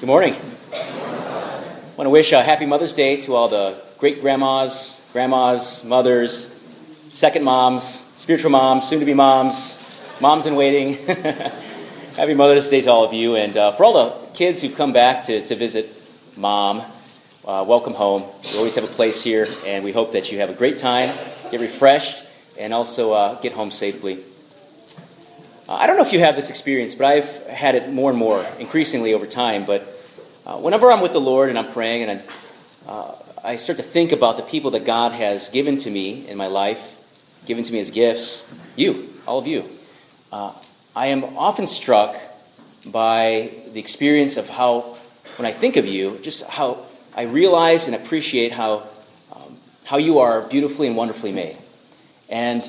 Good morning. I want to wish a happy Mother's Day to all the great-grandmas, grandmas, mothers, second moms, spiritual moms, soon-to-be moms, moms in waiting. Happy Mother's Day to all of you. And for all the kids who've come back to visit Mom, welcome home. We always have a place here, and we hope that you have a great time, get refreshed, and also get home safely. I don't know if you have this experience, but I've had it more and more, increasingly over time. But whenever I'm with the Lord and I'm praying and I start to think about the people that God has given to me in my life, given to me as gifts, you, all of you, I am often struck by the experience of how, when I think of you, just how I realize and appreciate how you are beautifully and wonderfully made. And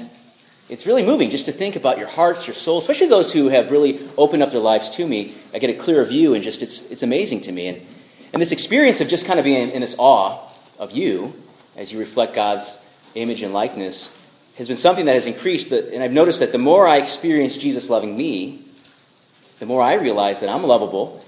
it's really moving just to think about your hearts, your souls, especially those who have really opened up their lives to me. I get a clearer view, and just it's amazing to me. And this experience of just kind of being in this awe of you as you reflect God's image and likeness has been something that has increased. And I've noticed that the more I experience Jesus loving me, the more I realize that I'm lovable.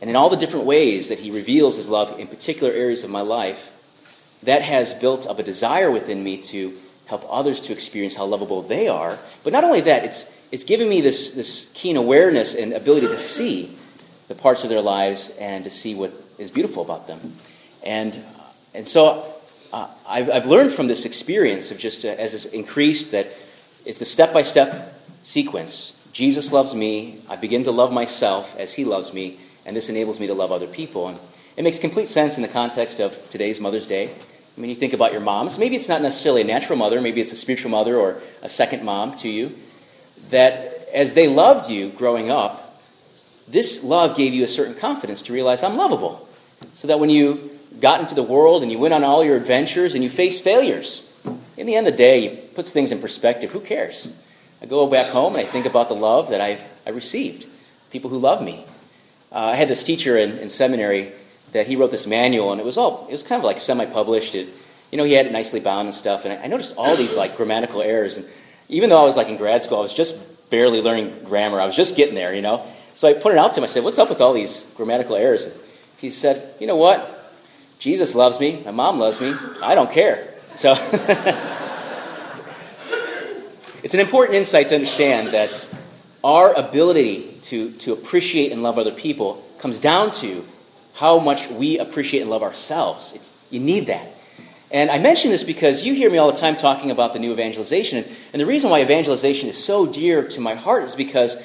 And in all the different ways that he reveals his love in particular areas of my life, that has built up a desire within me to help others to experience how lovable they are. But not only that, it's given me this keen awareness and ability to see the parts of their lives and to see what is beautiful about them. And so I've learned from this experience of just as it's increased that it's the step-by-step sequence. Jesus loves me. I begin to love myself as he loves me, and this enables me to love other people. And it makes complete sense in the context of today's Mother's Day. I mean, you think about your moms. Maybe it's not necessarily a natural mother. Maybe it's a spiritual mother or a second mom to you. That as they loved you growing up, this love gave you a certain confidence to realize I'm lovable. So that when you got into the world and you went on all your adventures and you faced failures, in the end of the day, it puts things in perspective. Who cares? I go back home and I think about the love that I received. People who love me. I had this teacher in seminary that he wrote this manual, and it was kind of like semi-published. He had it nicely bound and stuff, and I noticed all these like grammatical errors. And even though I was like in grad school, I was just barely learning grammar. I was just getting there, So I pointed out to him. I said, "What's up with all these grammatical errors?" And he said, "You know what? Jesus loves me. My mom loves me. I don't care." So it's an important insight to understand that our ability to appreciate and love other people comes down to how much we appreciate and love ourselves. You need that. And I mention this because you hear me all the time talking about the new evangelization. And the reason why evangelization is so dear to my heart is because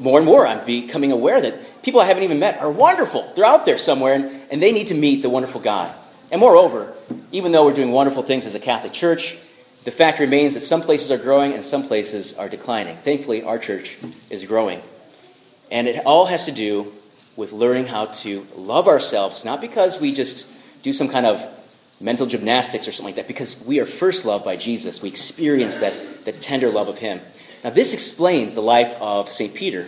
more and more I'm becoming aware that people I haven't even met are wonderful. They're out there somewhere, and they need to meet the wonderful God. And moreover, even though we're doing wonderful things as a Catholic church, the fact remains that some places are growing and some places are declining. Thankfully, our church is growing. And it all has to do with learning how to love ourselves, not because we just do some kind of mental gymnastics or something like that, because we are first loved by Jesus. We experience that tender love of him. Now, this explains the life of St. Peter.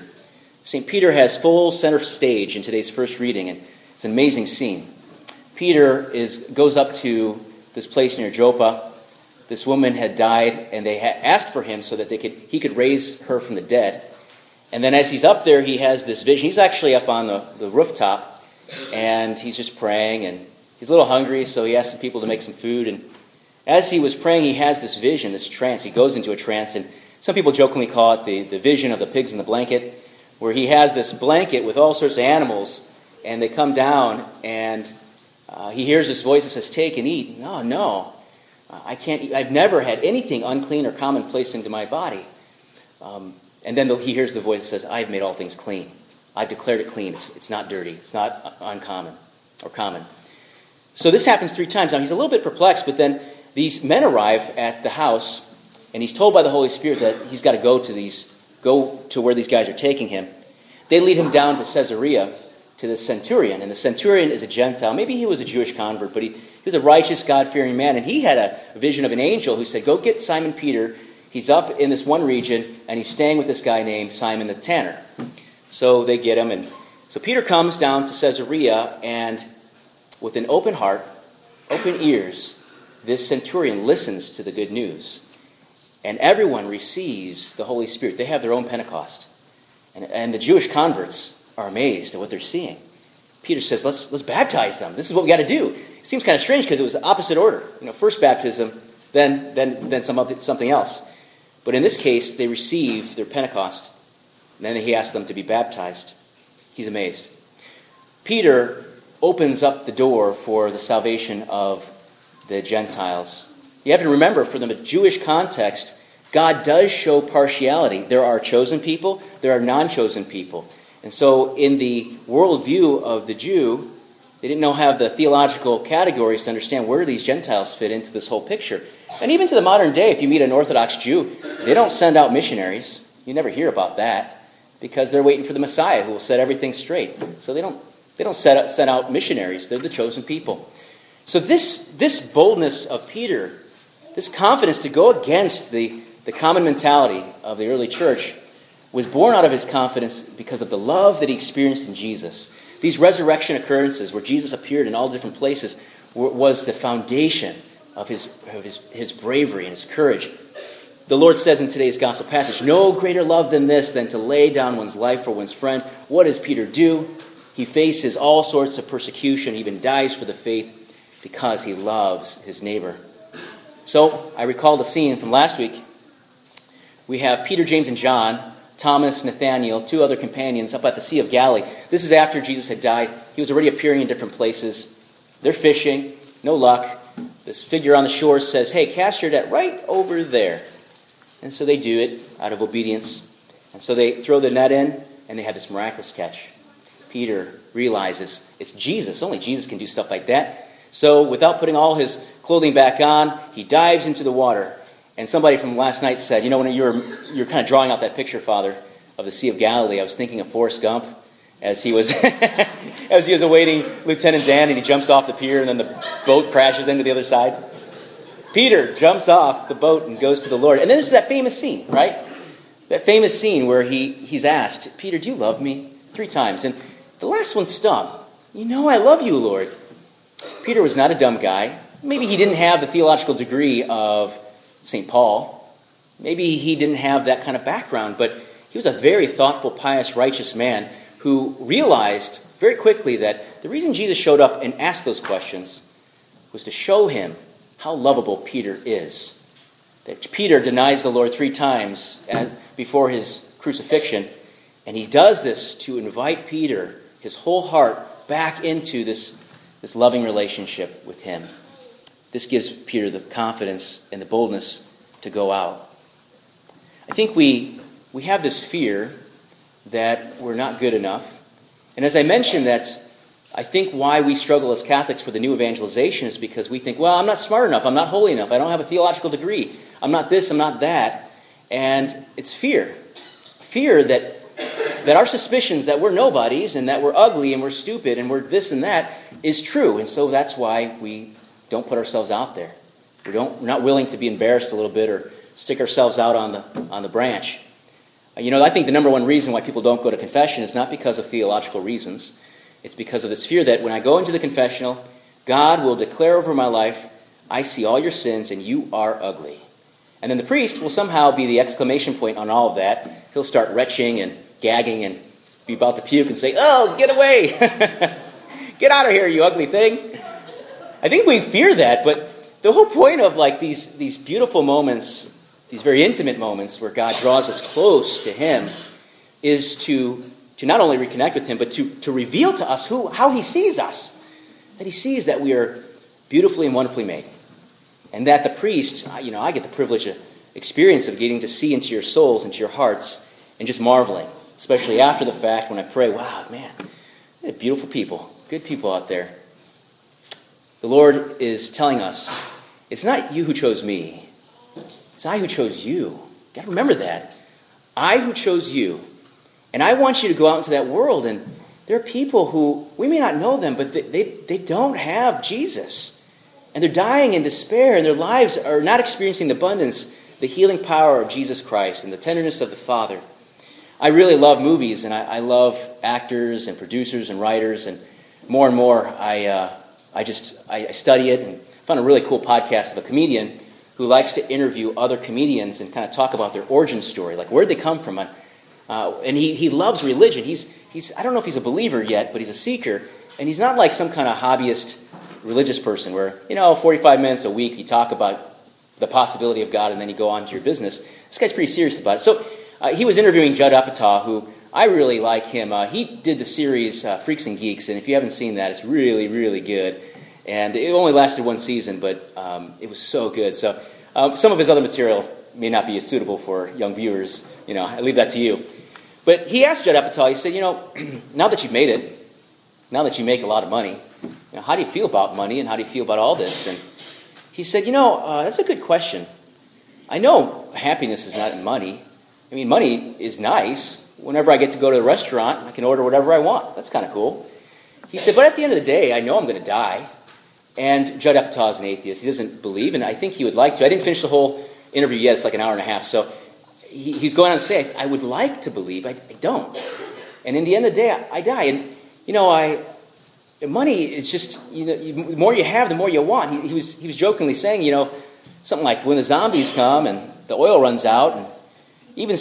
St. Peter has full center stage in today's first reading, and it's an amazing scene. Peter goes up to this place near Joppa. This woman had died, and they had asked for him so that he could raise her from the dead. And then as he's up there, he has this vision. He's actually up on the rooftop, and he's just praying, and he's a little hungry, so he asked some people to make some food. And as he was praying, he has this vision, this trance. He goes into a trance, and some people jokingly call it the vision of the pigs in the blanket, where he has this blanket with all sorts of animals, and they come down, and he hears this voice that says, "Take and eat." No, I can't eat. I've never had anything unclean or commonplace into my body. And then he hears the voice that says, "I have made all things clean. I've declared it clean. It's not dirty. It's not uncommon or common." So this happens 3 times. Now, he's a little bit perplexed, but then these men arrive at the house, and he's told by the Holy Spirit that he's got to go to where these guys are taking him. They lead him down to Caesarea to the centurion, and the centurion is a Gentile. Maybe he was a Jewish convert, but he was a righteous, God-fearing man, and he had a vision of an angel who said, "Go get Simon Peter. He's up in this one region, and he's staying with this guy named Simon the Tanner." So they get him. And so Peter comes down to Caesarea, and with an open heart, open ears, this centurion listens to the good news. And everyone receives the Holy Spirit. They have their own Pentecost. And the Jewish converts are amazed at what they're seeing. Peter says, let's baptize them. This is what we got to do. It seems kind of strange because it was the opposite order. You know, first baptism, then something else. But in this case, they receive their Pentecost, and then he asks them to be baptized. He's amazed. Peter opens up the door for the salvation of the Gentiles. You have to remember, from the Jewish context, God does show partiality. There are chosen people, there are non-chosen people. And so in the worldview of the Jew, they didn't have the theological categories to understand where these Gentiles fit into this whole picture. And even to the modern day, if you meet an Orthodox Jew, they don't send out missionaries. You never hear about that because they're waiting for the Messiah who will set everything straight. So they don't send out missionaries. They're the chosen people. So this boldness of Peter, this confidence to go against the common mentality of the early church, was born out of his confidence because of the love that he experienced in Jesus. These resurrection occurrences where Jesus appeared in all different places was the foundation of his bravery and his courage. The Lord says in today's gospel passage, "No greater love than this, than to lay down one's life for one's friend." What does Peter do? He faces all sorts of persecution, even dies for the faith, because he loves his neighbor. So I recall the scene from last week. We have Peter, James, and John, Thomas, Nathanael, two other companions up at the Sea of Galilee. This is after Jesus had died. He was already appearing in different places. They're fishing, no luck. This figure on the shore says, "Hey, cast your net right over there." And so they do it out of obedience. And so they throw the net in, and they have this miraculous catch. Peter realizes it's Jesus. Only Jesus can do stuff like that. So without putting all his clothing back on, he dives into the water. And somebody from last night said, you know, when you're kind of drawing out that picture, Father, of the Sea of Galilee, I was thinking of Forrest Gump as he was awaiting Lieutenant Dan, and he jumps off the pier, and then the boat crashes into the other side. Peter jumps off the boat and goes to the Lord. And then there's that famous scene, right? That famous scene where he's asked, "Peter, do you love me?" 3 times. And the last one stung. "You know I love you, Lord." Peter was not a dumb guy. Maybe he didn't have the theological degree of St. Paul. Maybe he didn't have that kind of background, but he was a very thoughtful, pious, righteous man who realized very quickly that the reason Jesus showed up and asked those questions was to show him how lovable Peter is. That Peter denies the Lord 3 times before his crucifixion, and he does this to invite Peter, his whole heart, back into this loving relationship with him. This gives Peter the confidence and the boldness to go out. I think we have this fear that we're not good enough. And as I mentioned, that's, I think, why we struggle as Catholics for the new evangelization, is because we think, well, I'm not smart enough, I'm not holy enough, I don't have a theological degree, I'm not this, I'm not that. And it's fear. Fear that our suspicions that we're nobodies and that we're ugly and we're stupid and we're this and that is true. And so that's why we don't put ourselves out there. We're not willing to be embarrassed a little bit or stick ourselves out on the branch. You know, I think the number one reason why people don't go to confession is not because of theological reasons. It's because of this fear that when I go into the confessional, God will declare over my life, "I see all your sins and you are ugly." And then the priest will somehow be the exclamation point on all of that. He'll start retching and gagging and be about to puke and say, "Oh, get away! Get out of here, you ugly thing!" I think we fear that, but the whole point of like these beautiful moments, these very intimate moments where God draws us close to Him, is to not only reconnect with Him, but to reveal to us how He sees us. That He sees that we are beautifully and wonderfully made. And that the priest, you know, I get the privilege of experience of getting to see into your souls, into your hearts, and just marveling, especially after the fact when I pray, "Wow, man, they're beautiful people, good people out there." The Lord is telling us, it's not you who chose me. It's I who chose you. You've got to remember that. I who chose you. And I want you to go out into that world. And there are people who, we may not know them, but they don't have Jesus. And they're dying in despair, and their lives are not experiencing the abundance, the healing power of Jesus Christ and the tenderness of the Father. I really love movies, and I love actors and producers and writers. And more, I study it, and found a really cool podcast of a comedian who likes to interview other comedians and kind of talk about their origin story, like where'd they come from. And he loves religion. I don't know if he's a believer yet, but he's a seeker. And he's not like some kind of hobbyist religious person where, 45 minutes a week you talk about the possibility of God and then you go on to your business. This guy's pretty serious about it. So he was interviewing Judd Apatow, who I really like him. He did the series Freaks and Geeks, and if you haven't seen that, it's really, really good. And it only lasted one season, but it was so good. So some of his other material may not be as suitable for young viewers. I leave that to you. But he asked Judd Apatow, he said, now that you've made it, now that you make a lot of money, how do you feel about money and how do you feel about all this? And he said, that's a good question. I know happiness is not in money. I mean, money is nice. Whenever I get to go to the restaurant, I can order whatever I want. That's kind of cool. He said, but at the end of the day, I know I'm going to die. And Judd Apatow is an atheist. He doesn't believe, and I think he would like to. I didn't finish the whole interview yet. It's like an hour and a half. So he's going on to say, I would like to believe. I don't. And in the end of the day, I die. And, money is just, the more you have, the more you want. He was jokingly saying, something like when the zombies come and the oil runs out, and even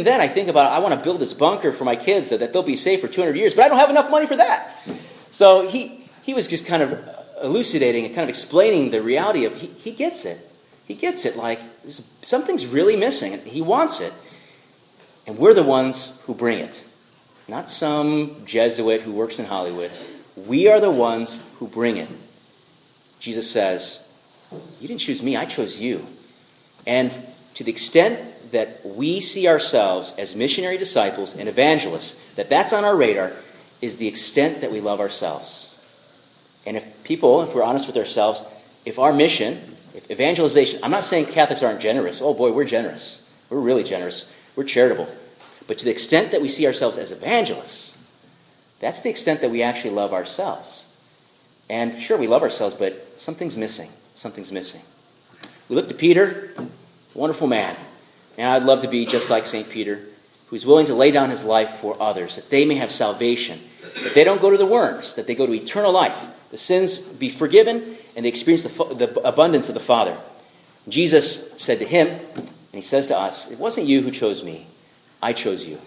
then I think about, I want to build this bunker for my kids so that they'll be safe for 200 years, but I don't have enough money for that. So he was just kind of elucidating and kind of explaining the reality of, he gets it. He gets it like something's really missing. And he wants it. And we're the ones who bring it. Not some Jesuit who works in Hollywood. We are the ones who bring it. Jesus says, you didn't choose me, I chose you. And to the extent that we see ourselves as missionary disciples and evangelists, that's on our radar, is the extent that we love ourselves. And if we're honest with ourselves, if our mission... If evangelization, I'm not saying Catholics aren't generous. Oh boy, we're generous. We're really generous. We're charitable. But to the extent that we see ourselves as evangelists, that's the extent that we actually love ourselves. And sure, we love ourselves, but something's missing. Something's missing. We look to Peter, wonderful man. And I'd love to be just like St. Peter, who's willing to lay down his life for others, that they may have salvation, that they don't go to the worms, that they go to eternal life. The sins be forgiven, and they experience the abundance of the Father. Jesus said to him, and he says to us, it wasn't you who chose me, I chose you.